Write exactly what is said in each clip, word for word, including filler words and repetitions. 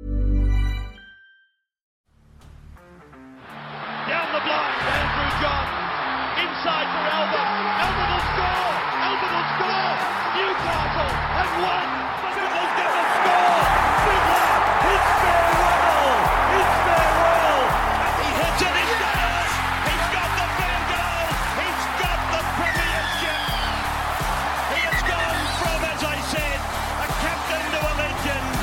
Down the block, Andrew John. Inside for Elba. Elba will score! Elba will score! Newcastle have won! Biddle's going to score! Biddle! It's farewell! It's farewell! And he hits it! It's down! He's got the big goal! He's got the Premiership! He has gone from, as I said, a captain to a legend,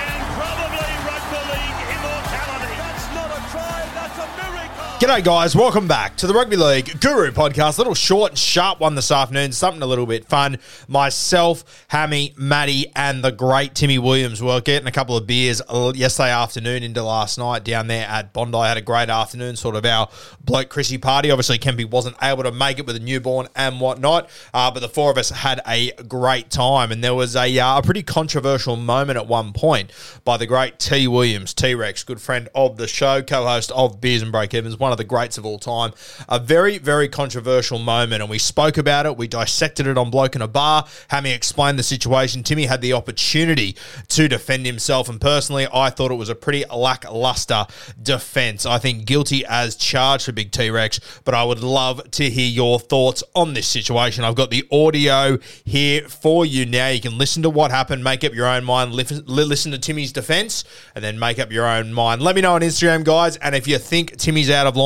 and probably Rugby League immortality. That's not a try, that's a miracle! G'day guys, welcome back to the Rugby League Guru podcast. A little short and sharp one this afternoon, something a little bit fun. Myself, Hammy, Maddie, and the great Timmy Williams were getting a couple of beers yesterday afternoon into last night down there at Bondi. Had a great afternoon, sort of our bloke Chrissy party. Obviously, Kempy wasn't able to make it with a newborn and whatnot, uh, but the four of us had a great time, and there was a, uh, a pretty controversial moment at one point by the great T Williams, T Rex, good friend of the show, co-host of Beers and Break Evans, one of the greats of all time. A very, very controversial moment, and we spoke about it. We dissected it on Bloke in a Bar. Hammy explained the situation. Timmy had the opportunity to defend himself, and personally, I thought it was a pretty lackluster defense. I think guilty as charged for Big T Rex, but I would love to hear your thoughts on this situation. I've got the audio here for you now. You can listen to what happened, make up your own mind, listen to Timmy's defense, and then make up your own mind. Let me know on Instagram, guys, and if you think Timmy's out of line,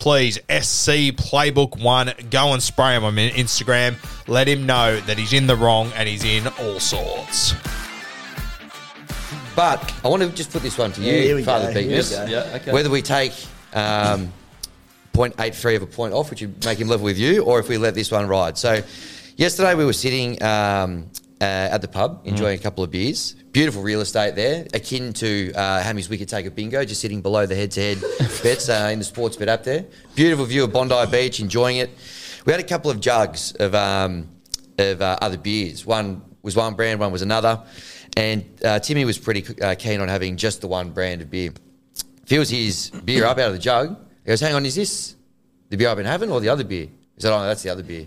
please, S C Playbook one, go and spray him on Instagram. Let him know that he's in the wrong and he's in all sorts. But I want to just put this one to you, yeah, Father Pegas. Yeah, okay. Whether we take um, point eight three of a point off, which would make him level with you, or if we let this one ride. So yesterday we were sitting um, uh, at the pub enjoying mm. a couple of beers. Beautiful real estate there, akin to uh, Hammy's Wicket Taker Bingo, just sitting below the head-to-head bets uh, in the sports bet app there. Beautiful view of Bondi Beach, enjoying it. We had a couple of jugs of um, of uh, other beers. One was one brand, one was another. And uh, Timmy was pretty uh, keen on having just the one brand of beer. Fills his beer up out of the jug. He goes, hang on, is this the beer I've been having or the other beer? He said, oh, no, that's the other beer.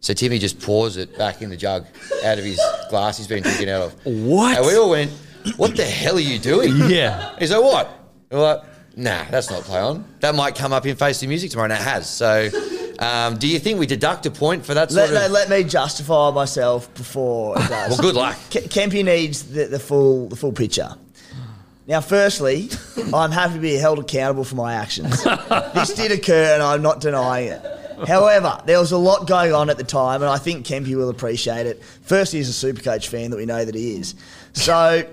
So Timmy just pours it back in the jug out of his glass he's been drinking out of. What? And we all went, what the hell are you doing? Yeah. He's like, what? And we're like, nah, that's not play on. That might come up in Face the Music tomorrow, and it has. So um, do you think we deduct a point for that sort let, of... No, let me justify myself before it does. Well, good luck. K- Kempy needs the, the full the full picture. Now, firstly, I'm happy to be held accountable for my actions. This did occur, and I'm not denying it. However, there was a lot going on at the time, and I think Kempy will appreciate it. First, he's a Supercoach fan that we know that he is. So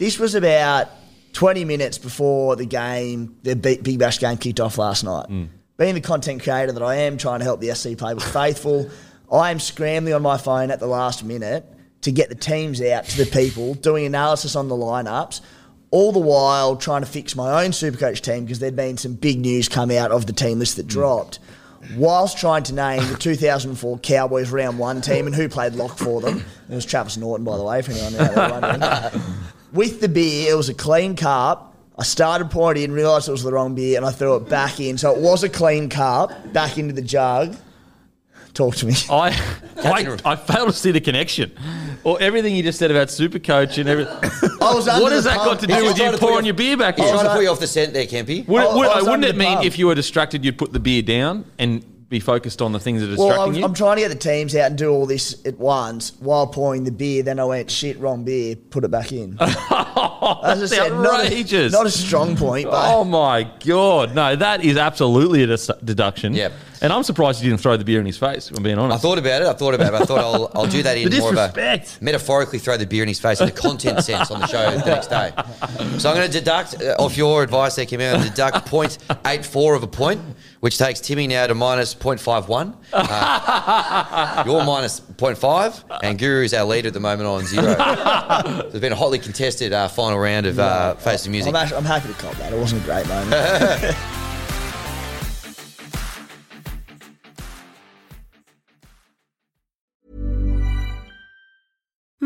this was about twenty minutes before the game, the Big Bash game kicked off last night. Mm. Being the content creator that I am, trying to help the S C Playbook faithful, I am scrambling on my phone at the last minute to get the teams out to the people, doing analysis on the lineups, all the while trying to fix my own Supercoach team because there'd been some big news come out of the team list that mm. dropped. whilst trying to name the two thousand four Cowboys round one team and who played lock for them. It was Travis Norton, by the way, for anyone out there wondering. With the beer, it was a clean carp. I started pouring it in, realised it was the wrong beer, and I threw it back in. So it was a clean carp, back into the jug. Talk to me. I I, I fail to see the connection. Or everything you just said about Supercoach and everything. I was what has that pump. got to do He's with you pouring off, your beer back in? I was trying to put you off the scent there, Kempy. Would, I, would, I wouldn't it mean pump. if you were distracted, you'd put the beer down and be focused on the things that are distracting well, I'm, you? I'm trying to get the teams out and do all this at once while pouring the beer. Then I went, shit, wrong beer, put it back in. As I said, outrageous. Not a, not a strong point. But oh, my God. No, that is absolutely a dis- deduction. Yep. And I'm surprised you didn't throw the beer in his face, if I'm being honest. I thought about it. I thought about it. I thought I'll, I'll do that in more of a metaphorically throw the beer in his face in the content sense on the show the next day. So I'm going to deduct, uh, off your advice there, Kim, I'm going to deduct zero point eight four of a point, which takes Timmy now to minus zero point five one. Uh, you're minus zero point five, and Guru's our leader at the moment on zero. So it's been a hotly contested uh, final round of uh, Face the Music. I'm, actually, I'm happy to cop that. It wasn't a great moment.